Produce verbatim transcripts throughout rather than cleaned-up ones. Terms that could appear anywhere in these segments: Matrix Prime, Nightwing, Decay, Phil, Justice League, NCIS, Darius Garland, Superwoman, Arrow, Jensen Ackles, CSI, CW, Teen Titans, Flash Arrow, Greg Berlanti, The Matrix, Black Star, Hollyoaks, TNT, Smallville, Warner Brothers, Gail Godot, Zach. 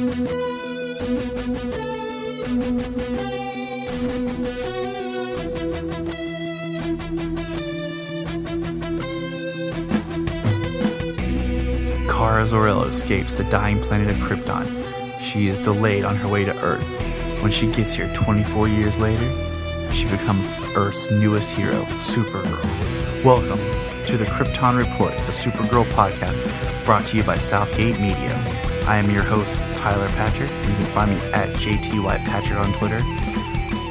Kara Zor-El escapes the dying planet of Krypton. She is delayed on her way to Earth. When she gets here twenty-four years later, she becomes Earth's newest hero, Supergirl. Welcome to the Krypton Report, a Supergirl podcast brought to you by Southgate Media. I am your host, Tyler Patrick, and you can find me at J T Y Patrick on Twitter.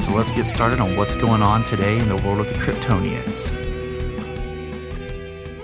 So let's get started on what's going on today in the world of the Kryptonians.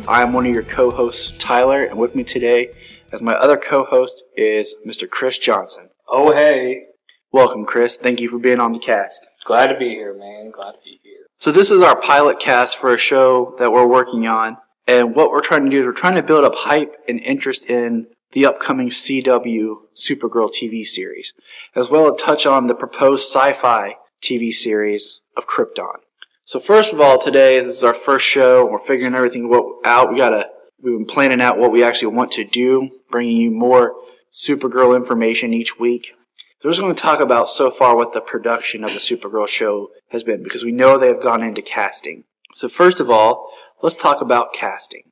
I'm one of your co-hosts, Tyler, and with me today, as my other co-host, is Mister Chris Johnson. Oh, hey. Welcome, Chris. Thank you for being on the cast. Glad to be here, man. Glad to be here. So this is our pilot cast for a show that we're working on, and what we're trying to do is we're trying to build up hype and interest in the upcoming C W Supergirl T V series, as well as touch on the proposed sci-fi T V series of Krypton. So first of all, today, this is our first show. We're figuring everything out. We gotta, we've been planning out what we actually want to do, bringing you more Supergirl information each week. So we're just going to talk about so far what the production of the Supergirl show has been, because we know they have gone into casting. So first of all, let's talk about casting.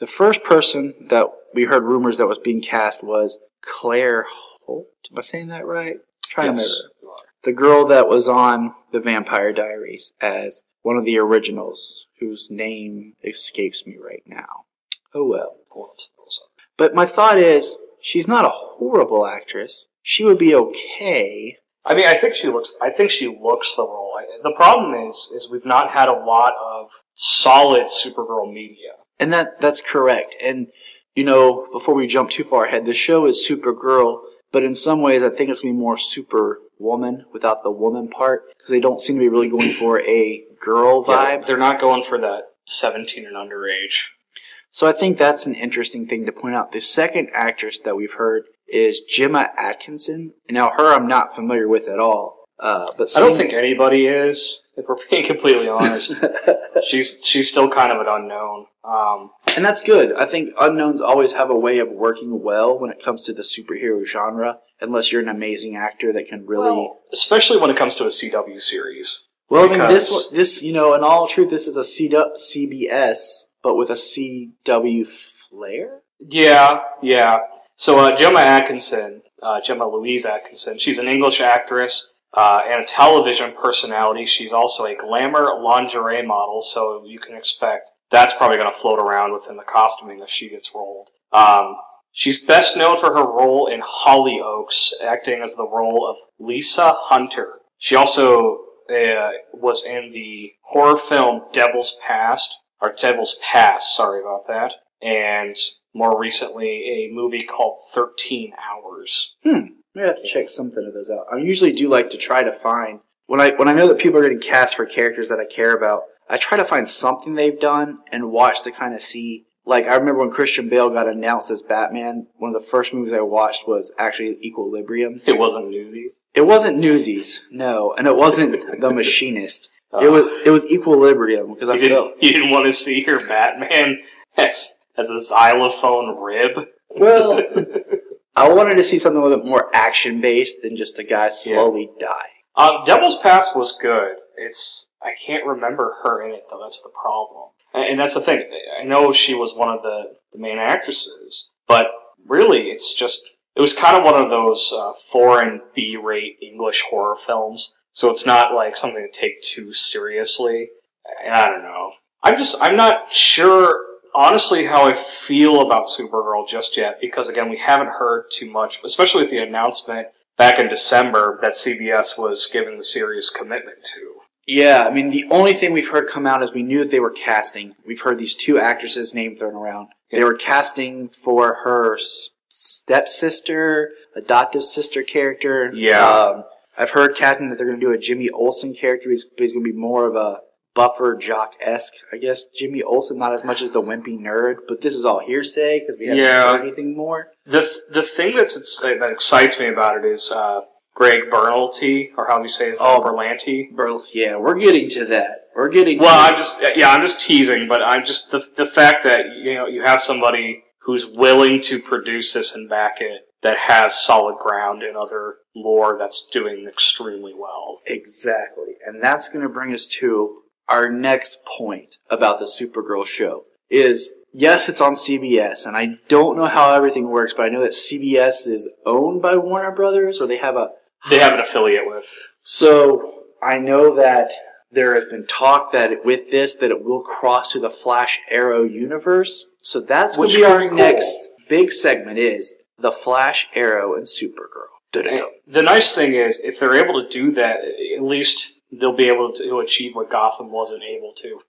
The first person that we heard rumors that was being cast was Claire Holt. Am I saying that right? Try yes. to remember. The girl that was on The Vampire Diaries as one of the originals, whose name escapes me right now. Oh well. But my thought is, she's not a horrible actress. She would be okay. I mean, I think she looks. I think she looks the role. The problem is, is we've not had a lot of solid Supergirl media, and that that's correct. And you know, before we jump too far ahead, the show is Supergirl, but in some ways, I think it's going to be more Superwoman without the woman part, because they don't seem to be really going for a girl vibe. Yeah, they're not going for that seventeen and underage. So I think that's an interesting thing to point out. The second actress that we've heard is Gemma Atkinson. Now, her I'm not familiar with at all. Uh, but seeing... I don't think anybody is, if we're being completely honest. she's she's still kind of an unknown. Um, and that's good. I think unknowns always have a way of working well when it comes to the superhero genre, unless you're an amazing actor that can really... Well, especially when it comes to a C W series. Well, because... I mean, this, this you know, in all truth, this is a C B S, but with a C W flair? Yeah, yeah. So uh, Gemma Atkinson, uh, Gemma Louise Atkinson, she's an English actress uh, and a television personality. She's also a glamour lingerie model, so you can expect that's probably going to float around within the costuming if she gets rolled. Um, she's best known for her role in Hollyoaks, acting as the role of Lisa Hunter. She also uh, was in the horror film Devil's Past, or Devil's Pass, sorry about that, and... more recently, a movie called thirteen hours. Hmm. Maybe I have to check something of those out. I usually do like to try to find... When I when I know that people are getting cast for characters that I care about, I try to find something they've done and watch to kind of see... Like, I remember when Christian Bale got announced as Batman, one of the first movies I watched was actually Equilibrium. It wasn't Newsies? It wasn't Newsies, no. And it wasn't The Machinist. Uh, it was it was Equilibrium, because I didn't, felt... You didn't want to see your Batman... Yes. As a xylophone rib. Well, I wanted to see something a little bit more action-based than just a guy slowly yeah. dying. Um, Devil's Pass was good. It's I can't remember her in it, though. That's the problem. And, and that's the thing. I know she was one of the, the main actresses, but really, it's just... It was kind of one of those uh, foreign B-rate English horror films, so it's not like something to take too seriously. And I don't know. I'm just... I'm not sure... Honestly, how I feel about Supergirl just yet, because again, we haven't heard too much, especially with the announcement back in December that C B S was giving the series commitment to. Yeah, I mean, the only thing we've heard come out is we knew that they were casting. We've heard these two actresses' names thrown around. Yeah. They were casting for her stepsister, adoptive sister character. Yeah. Um, I've heard casting that they're going to do a Jimmy Olsen character, but he's going to be more of a buffer jock-esque, I guess. Jimmy Olsen, not as much as the wimpy nerd, but this is all hearsay because we haven't yeah. heard anything more. The the thing that's that excites me about it is uh, Greg Berlanti, or how do you say his oh, name? Berlanti. Berl- yeah, we're getting to that. We're getting. Well, to I'm just yeah, I'm just teasing, but I'm just the the fact that you know you have somebody who's willing to produce this and back it that has solid ground in other lore that's doing extremely well. Exactly. And that's going to bring us to our next point about the Supergirl show is, yes, it's on C B S, and I don't know how everything works, but I know that C B S is owned by Warner Brothers, or they have a... They have an affiliate with. So I know that there has been talk that with this, that it will cross to the Flash Arrow universe. So that's going to be our cool. next big segment is the Flash, Arrow, and Supergirl. And the nice thing is, if they're able to do that, at least they'll be able to achieve what Gotham wasn't able to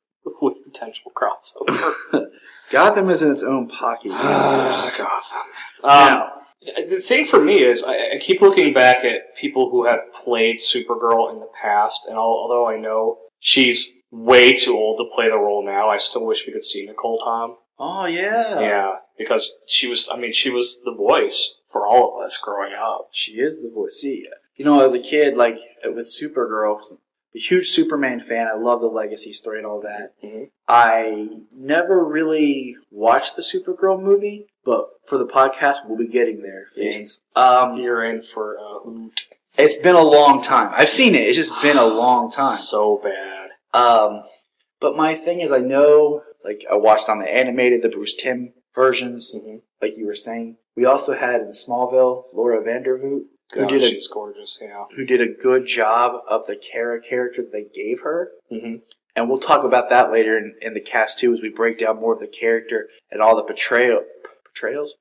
with potential crossover. Gotham is in its own pocket. Uh, Gotham. Um, now, the thing for me is, I, I keep looking back at people who have played Supergirl in the past, and although I know she's way too old to play the role now, I still wish we could see Nicole Tom. Oh, yeah. Yeah, because she was, I mean, she was the voice for all of us growing up. She is the voice. See, you know, as a kid, like, with Supergirl, I'm a huge Superman fan. I love the legacy story and all that. Mm-hmm. I never really watched the Supergirl movie, but for the podcast, we'll be getting there, fans. Um, You're in for a hoot. It's been a long time. I've seen it. It's just been a long time. So bad. Um, but my thing is, I know... Like, I watched on the animated, the Bruce Timm versions, mm-hmm. like you were saying. We also had in Smallville, Laura Vandervoot, who, oh, did a, gorgeous, yeah. who did a good job of the Kara character that they gave her. Mm-hmm. And we'll talk about that later in, in the cast, too, as we break down more of the character and all the portrayal, portrayals?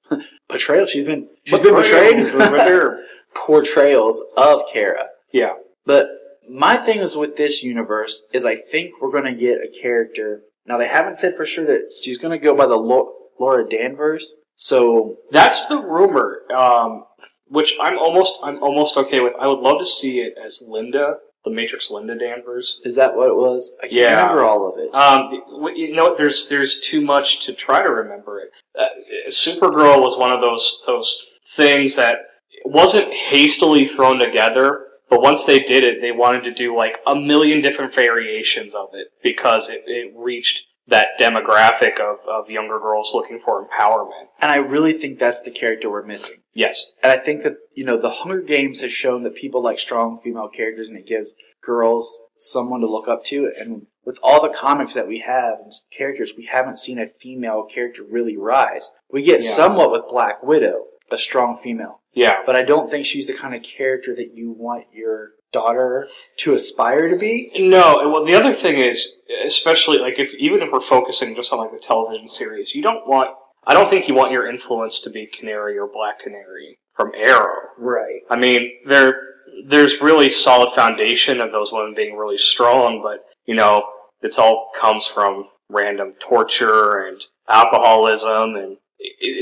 portrayals? She's been, she's been portrayed? With her portrayals of Kara. Yeah. But my thing is with this universe is I think we're going to get a character... Now, they haven't said for sure that she's going to go by the Laura Danvers, so... That's the rumor, um, which I'm almost I'm almost okay with. I would love to see it as Linda, the Matrix Linda Danvers. Is that what it was? I can't yeah. remember all of it. Um, you know, there's there's too much to try to remember it. Uh, Supergirl was one of those those things that wasn't hastily thrown together. But once they did it, they wanted to do like a million different variations of it because it, it reached that demographic of, of younger girls looking for empowerment. And I really think that's the character we're missing. Yes. And I think that, you know, the Hunger Games has shown that people like strong female characters and it gives girls someone to look up to. And with all the comics that we have and characters, we haven't seen a female character really rise. We get yeah. somewhat with Black Widow, a strong female. Yeah. But I don't think she's the kind of character that you want your daughter to aspire to be. No. Well, the other thing is, especially, like, if even if we're focusing just on, like, the television series, you don't want... I don't think you want your influence to be Canary or Black Canary from Arrow. Right. I mean, there there's really solid foundation of those women being really strong, but, you know, it's all comes from random torture and alcoholism and...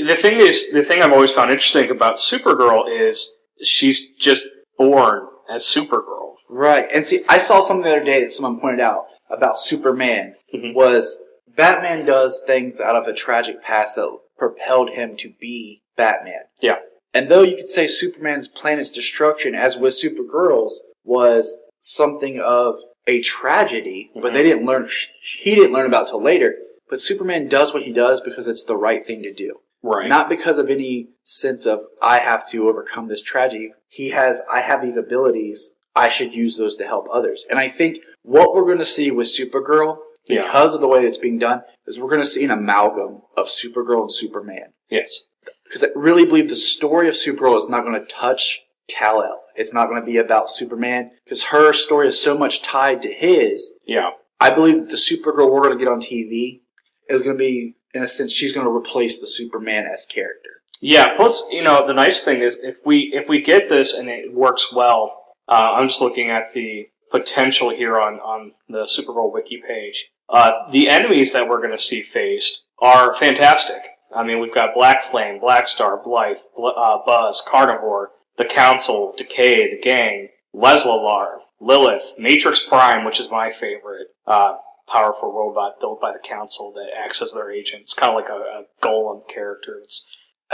The thing is, the thing I've always found interesting about Supergirl is she's just born as Supergirl. Right. And see, I saw something the other day that someone pointed out about Superman mm-hmm. was Batman does things out of a tragic past that propelled him to be Batman. Yeah. And though you could say Superman's planet's destruction, as with Supergirl's, was something of a tragedy, mm-hmm. but they didn't learn, he didn't learn about it till later. But Superman does what he does because it's the right thing to do. Right. Not because of any sense of, I have to overcome this tragedy. He has, I have these abilities. I should use those to help others. And I think what we're going to see with Supergirl, because yeah. of the way it's being done, is we're going to see an amalgam of Supergirl and Superman. Yes. Because I really believe the story of Supergirl is not going to touch Kal-El. It's not going to be about Superman. Because her story is so much tied to his. Yeah. I believe that the Supergirl we're going to get on T V... is going to be, in a sense, she's going to replace the Superman as character. Yeah, plus, you know, the nice thing is, if we if we get this and it works well, uh, I'm just looking at the potential here on, on the Supergirl wiki page. Uh, the enemies that we're going to see faced are fantastic. I mean, we've got Black Flame, Black Star, Blythe, Bl- uh, Buzz, Carnivore, the Council, Decay, the Gang, Leslalar, Lilith, Matrix Prime, which is my favorite, uh, powerful robot built by the Council that acts as their agent. It's kind of like a, a golem character. It's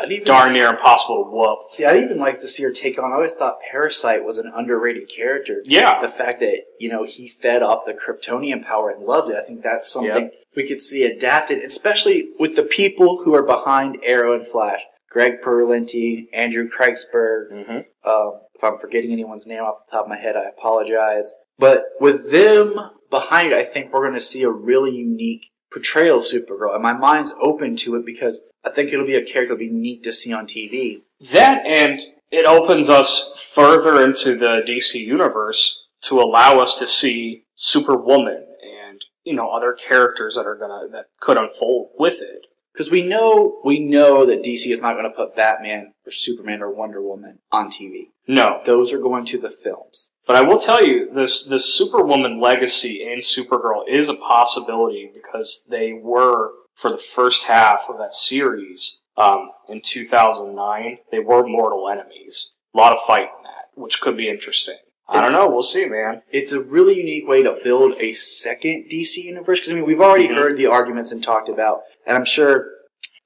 even, darn near impossible to whoop. See, I'd even like to see her take on... I always thought Parasite was an underrated character. Yeah. The fact that, you know, he fed off the Kryptonian power and loved it. I think that's something yep. we could see adapted, especially with the people who are behind Arrow and Flash. Greg Berlanti, Andrew Kreisberg. Mm-hmm. Uh, if I'm forgetting anyone's name off the top of my head, I apologize. But with them behind it, I think we're going to see a really unique portrayal of Supergirl. And my mind's open to it because I think it'll be a character that'll be neat to see on T V. That, and it opens us further into the D C Universe to allow us to see Superwoman and, you know, other characters that are gonna that could unfold with it. Because we know we know that D C is not going to put Batman or Superman or Wonder Woman on T V. No. Those are going to the films. But I will tell you, this, this Superwoman legacy in Supergirl is a possibility because they were, for the first half of that series, um, in two thousand nine, they were mortal enemies. A lot of fight in that, which could be interesting. I don't know. We'll see, man. It's a really unique way to build a second D C universe. Because, I mean, we've already mm-hmm. heard the arguments and talked about. And I'm sure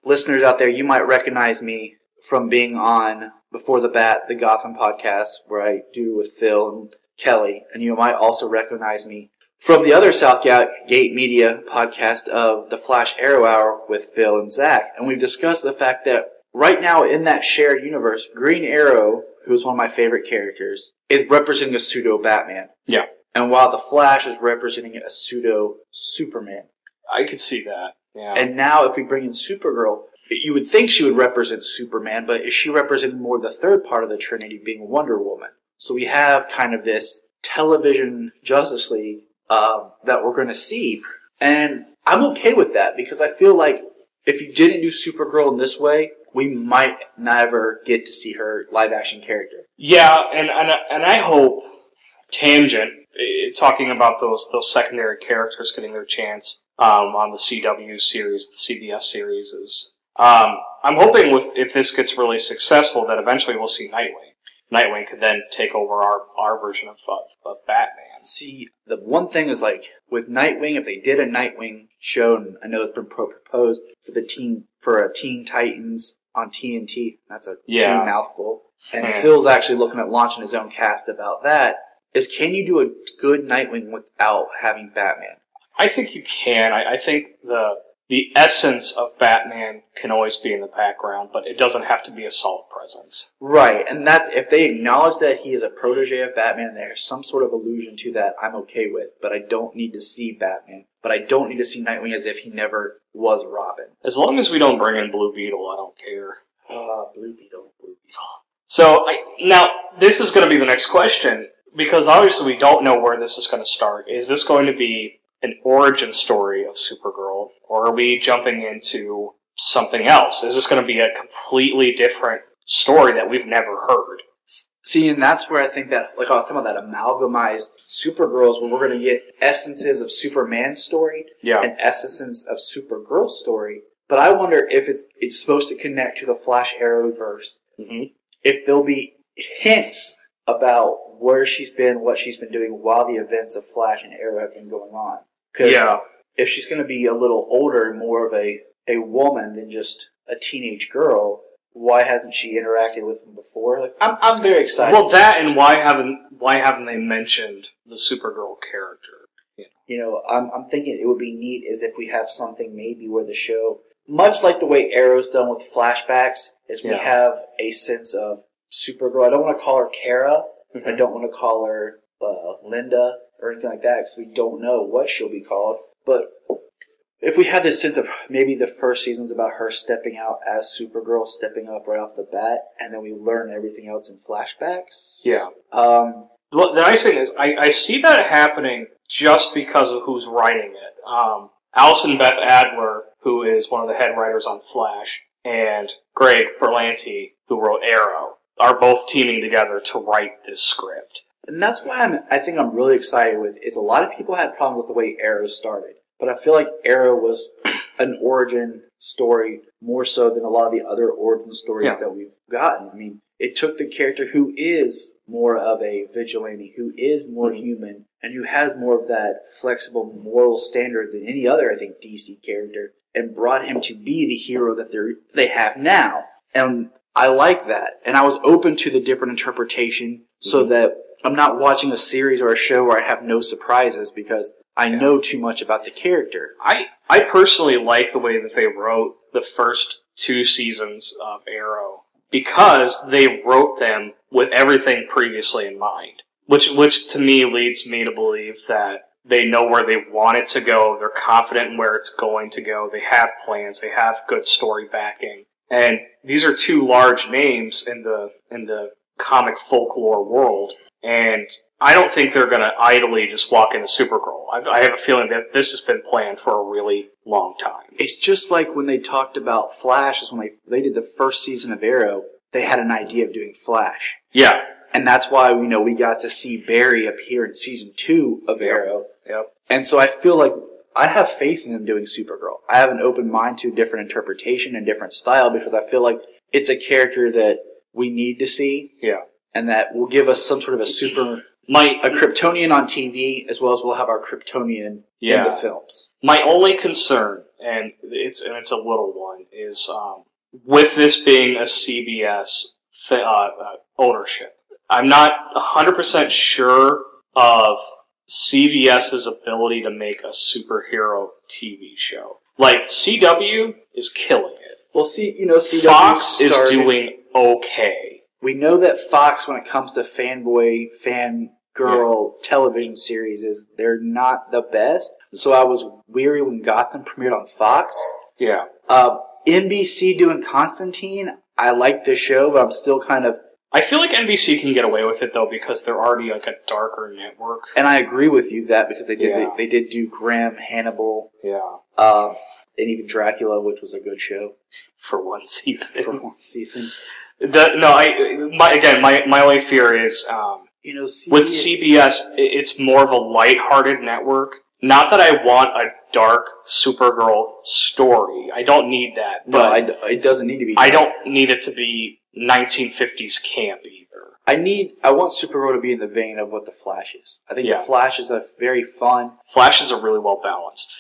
listeners out there, you might recognize me from being on Before the Bat, the Gotham podcast, where I do with Phil and Kelly. And you might also recognize me from the other Southgate Media podcast of the Flash Arrow Hour with Phil and Zach. And we've discussed the fact that right now in that shared universe, Green Arrow, who's one of my favorite characters, is representing a pseudo-Batman. Yeah. And while the Flash is representing a pseudo-Superman. I could see that, yeah. And now if we bring in Supergirl, you would think she would represent Superman, but is she representing more the third part of the Trinity, being Wonder Woman? So we have kind of this television Justice League uh, that we're going to see. And I'm okay with that, because I feel like if you didn't do Supergirl in this way, we might never get to see her live-action character. Yeah, and and and I hope, tangent, talking about those those secondary characters getting their chance um, on the C W series, the C B S series, is um, I'm hoping with if this gets really successful that eventually we'll see Nightwing. Nightwing could then take over our, our version of, of, of Batman. See, the one thing is, like, with Nightwing, if they did a Nightwing show, and I know it's been proposed for the teen for a Teen Titans on T N T. That's a yeah. teen mouthful. And mm. Phil's actually looking at launching his own cast about that. Is can you do a good Nightwing without having Batman? I think you can. I, I think the the essence of Batman can always be in the background, but it doesn't have to be a solid presence. Right, and that's if they acknowledge that he is a protege of Batman, there's some sort of allusion to that I'm okay with, but I don't need to see Batman. But I don't need to see Nightwing as if he never was Robin. As long as we don't bring in Blue Beetle, I don't care. Ah, uh, Blue Beetle, Blue Beetle. So, I, now, this is going to be the next question, because obviously we don't know where this is going to start. Is this going to be an origin story of Supergirl, or are we jumping into something else? Is this going to be a completely different story that we've never heard? See, and that's where I think that, like I was talking about, that amalgamized Supergirls, where we're going to get essences of Superman's story yeah. and essences of Supergirl's story. But I wonder if it's it's supposed to connect to the Flash Arrowverse. Mm-hmm. If there'll be hints about where she's been, what she's been doing while the events of Flash and Arrow have been going on. Because yeah. if she's going to be a little older and more of a, a woman than just a teenage girl, why hasn't she interacted with him before? Like, I'm, I'm very excited. Well, that and why haven't why haven't they mentioned the Supergirl character? Yeah. You know, I'm I'm thinking it would be neat as if we have something maybe where the show, much like the way Arrow's done with flashbacks, is yeah. we have a sense of Supergirl. I don't want to call her Kara. Mm-hmm. I don't want to call her uh, Linda or anything like that because we don't know what she'll be called. But if we have this sense of maybe the first season's about her stepping out as Supergirl, stepping up right off the bat, and then we learn everything else in flashbacks. Yeah. Um, well, the nice thing is, I, I see that happening just because of who's writing it. Um, Allison Beth Adler, who is one of the head writers on Flash, and Greg Berlanti, who wrote Arrow, are both teaming together to write this script. And that's why I'm, I think I'm really excited with, is a lot of people had problems with the way Arrow started. But I feel like Arrow was an origin story more so than a lot of the other origin stories yeah. that we've gotten. I mean, it took the character who is more of a vigilante, who is more mm-hmm. human, and who has more of that flexible moral standard than any other, I think, D C character, and brought him to be the hero that they they have now. And I like that. And I was open to the different interpretation mm-hmm. so that I'm not watching a series or a show where I have no surprises because I yeah. know too much about the character. I, I personally like the way that they wrote the first two seasons of Arrow because they wrote them with everything previously in mind, which which to me leads me to believe that they know where they want it to go. They're confident in where it's going to go. They have plans. They have good story backing. And these are two large names in the in the comic folklore world. And I don't think they're going to idly just walk into Supergirl. I, I have a feeling that this has been planned for a really long time. It's just like when they talked about Flash, is when they, they did the first season of Arrow, they had an idea of doing Flash. Yeah. And that's why, you know, we got to see Barry appear in season two of Arrow. Yep. And so I feel like I have faith in them doing Supergirl. I have an open mind to different interpretation and different style because I feel like it's a character that we need to see. Yeah. And that will give us some sort of a super... My, a Kryptonian on T V, as well as we'll have our Kryptonian yeah. in the films. My only concern, and it's and it's a little one, is um, with this being a C B S uh, uh, ownership, I'm not one hundred percent sure of CBS's ability to make a superhero T V show. Like, C W is killing it. Well, see, you know, C W Fox started, is doing okay. We know that Fox, when it comes to fanboy, fangirl yeah. television series, is they're not the best. So I was weary when Gotham premiered on Fox. Yeah. Uh, N B C doing Constantine, I like the show, but I'm still kind of... I feel like N B C can get away with it, though, because they're already like a darker network. And I agree with you that, because they did yeah. they, they did do Graham, Hannibal, yeah, uh, and even Dracula, which was a good show. For one season. For one season. The, no, I my, again, my, my only fear is, um, you know, C B S, with C B S, it's more of a lighthearted network. Not that I want a dark Supergirl story. I don't need that. No, but I, it doesn't need to be dark. I don't need it to be... nineteen fifties camp either. I need. I want Supergirl to be in the vein of what the Flash is. I think yeah. the Flash is a very fun. Flash is a really well balanced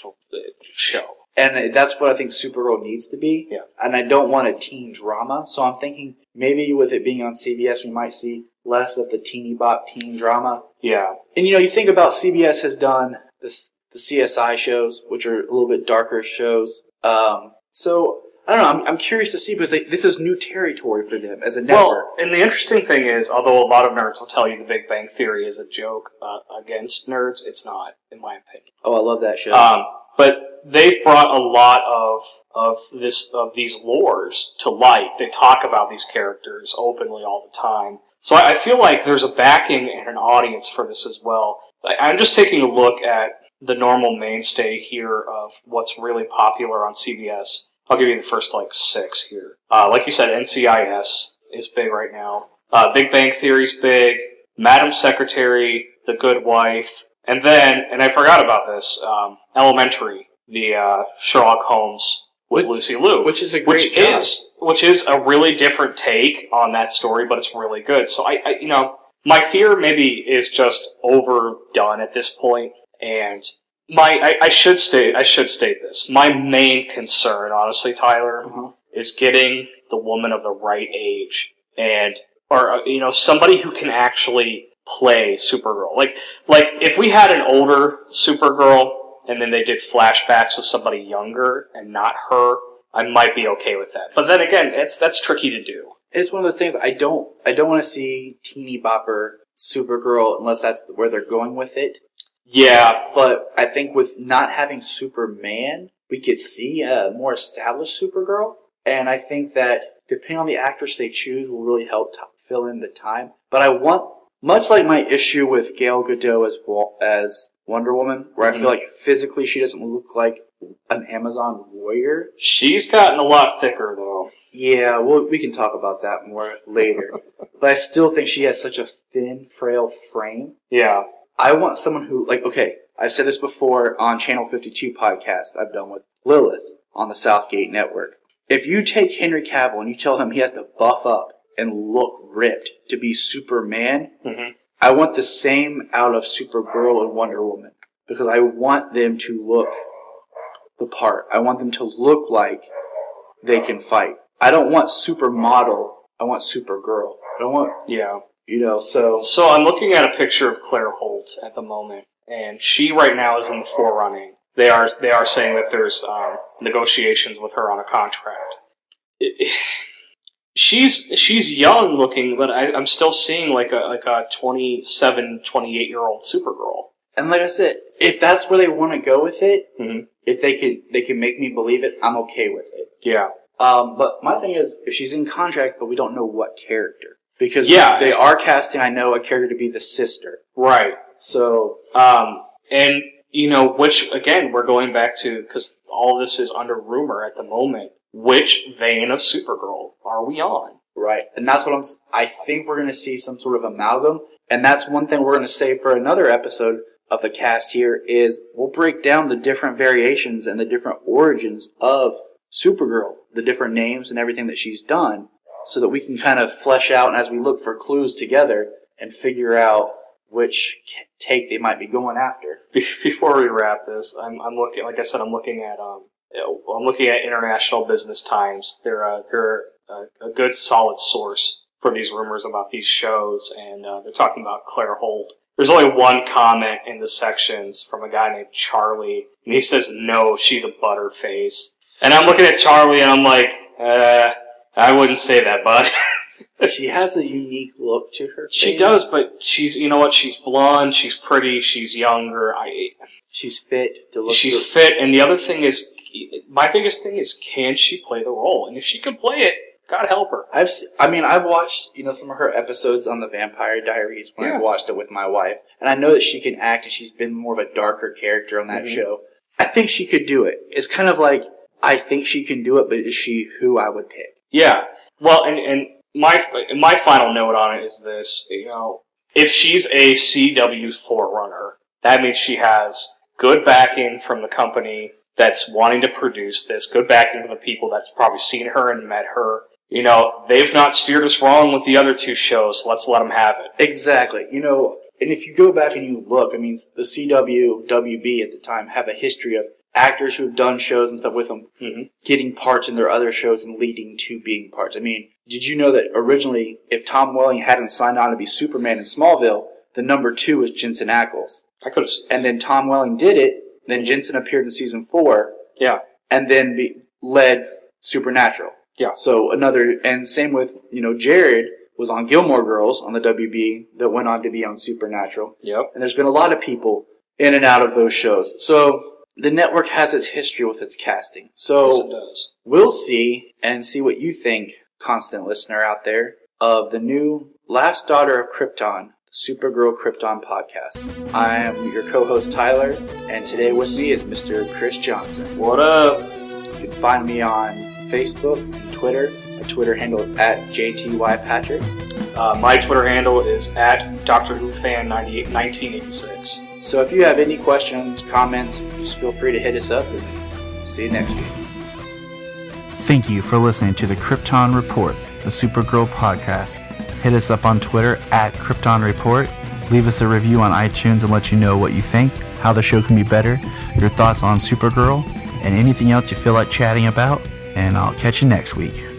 show, and that's what I think Supergirl needs to be. Yeah. And I don't want a teen drama, so I'm thinking maybe with it being on C B S, we might see less of the teeny bop teen drama. Yeah. And you know, you think about C B S has done this, the C S I shows, which are a little bit darker shows. Um, so. I don't know, I'm, I'm curious to see, because they, this is new territory for them as a network. Well, and the interesting thing is, although a lot of nerds will tell you the Big Bang Theory is a joke uh, against nerds, it's not, in my opinion. Oh, I love that show. Um, but they've brought a lot of of this of these lores to light. They talk about these characters openly all the time. So I, I feel like there's a backing and an audience for this as well. I, I'm just taking a look at the normal mainstay here of what's really popular on C B S. I'll give you the first, like, six here. Uh, like you said, N C I S is big right now. Uh, Big Bang Theory's big. Madam Secretary, The Good Wife. And then, and I forgot about this, um, Elementary, the uh, Sherlock Holmes with which, Lucy Liu. Which is a great which is, which is a really different take on that story, but it's really good. So, I, I, you know, my fear maybe is just overdone at this point, and... My, I, I should state, I should state this. My main concern, honestly, Tyler, mm-hmm. is getting the woman of the right age, and or you know somebody who can actually play Supergirl. Like, like if we had an older Supergirl, and then they did flashbacks with somebody younger and not her, I might be okay with that. But then again, it's that's tricky to do. It's one of those things. I don't, I don't want to see teeny bopper Supergirl unless that's where they're going with it. Yeah, but I think with not having Superman, we could see a more established Supergirl. And I think that depending on the actress they choose will really help t- fill in the time. But I want, much like my issue with Gail Godot as, as Wonder Woman, where I mm-hmm. feel like physically she doesn't look like an Amazon warrior. She's gotten a lot thicker, though. Yeah, well, we can talk about that more later. But I still think she has such a thin, frail frame. Yeah. I want someone who, like, okay, I've said this before on Channel fifty-two podcast I've done with Lilith on the Southgate Network. If you take Henry Cavill and you tell him he has to buff up and look ripped to be Superman, mm-hmm. I want the same out of Supergirl and Wonder Woman because I want them to look the part. I want them to look like they can fight. I don't want supermodel. I want Supergirl. I don't want... Yeah. You know, so... So I'm looking at a picture of Claire Holt at the moment, and she right now is in the forerunning. They are they are saying that there's um, negotiations with her on a contract. it, she's she's young looking, but I, I'm still seeing like a like a twenty-seven, twenty-eight year old Supergirl. And like I said, if that's where they want to go with it, mm-hmm. if they could they can make me believe it, I'm okay with it. Yeah. Um, but my thing is, if she's in contract, but we don't know what character. Because yeah, they are casting, I know, a character to be the sister. Right. So, um, and, you know, which, again, we're going back to, because all this is under rumor at the moment, which vein of Supergirl are we on? Right. And that's what I'm, I think we're going to see some sort of amalgam. And that's one thing we're going to save for another episode of the cast here is we'll break down the different variations and the different origins of Supergirl, the different names and everything that she's done, so that we can kind of flesh out, and as we look for clues together, and figure out which take they might be going after. Before we wrap this, I'm, I'm looking, like I said, I'm looking at um, I'm looking at International Business Times. They're a, they're a, a good solid source for these rumors about these shows, and uh, they're talking about Claire Holt. There's only one comment in the sections from a guy named Charlie, and he says, "No, she's a butterface." And I'm looking at Charlie, and I'm like, uh... I wouldn't say that, bud. She has a unique look to her face. She does, but she's, you know what, she's blonde, she's pretty, she's younger. I. She's fit to look She's good. fit, and the other thing is, my biggest thing is, can she play the role? And if she can play it, God help her. I've, I mean, I've watched, you know, some of her episodes on The Vampire Diaries when yeah. I watched it with my wife, and I know that she can act, and she's been more of a darker character on that mm-hmm. show. I think she could do it. It's kind of like, I think she can do it, but is she who I would pick? Yeah, well, and, and my my final note on it is this, you know, if she's a C W forerunner, that means she has good backing from the company that's wanting to produce this, good backing from the people that's probably seen her and met her. You know, they've not steered us wrong with the other two shows, so let's let them have it. Exactly, you know, and if you go back and you look, I mean, the C W, W B at the time have a history of actors who have done shows and stuff with them mm-hmm. getting parts in their other shows and leading to being parts. I mean, did you know that originally, if Tom Welling hadn't signed on to be Superman in Smallville, the number two was Jensen Ackles? I could have seen. And then Tom Welling did it, then Jensen appeared in season four. Yeah. And then be, led Supernatural. Yeah. So another, and same with, you know, Jared was on Gilmore Girls on the W B that went on to be on Supernatural. Yep. And there's been a lot of people in and out of those shows. So the network has its history with its casting. So yes, it does. We'll see and see what you think, constant listener out there, of the new Last Daughter of Krypton, Supergirl Krypton podcast. I am your co-host, Tyler, and today with me is Mister Chris Johnson. What up? You can find me on Facebook and Twitter. My Twitter handle is at J T Y Patrick. Uh, my Twitter handle is at Doctor Who Fan nineteen eighty-six. So if you have any questions, comments, just feel free to hit us up, and see you next week. Thank you for listening to the Krypton Report, the Supergirl podcast. Hit us up on Twitter at Krypton Report. Leave us a review on iTunes and let you know what you think, how the show can be better, your thoughts on Supergirl, and anything else you feel like chatting about. And I'll catch you next week.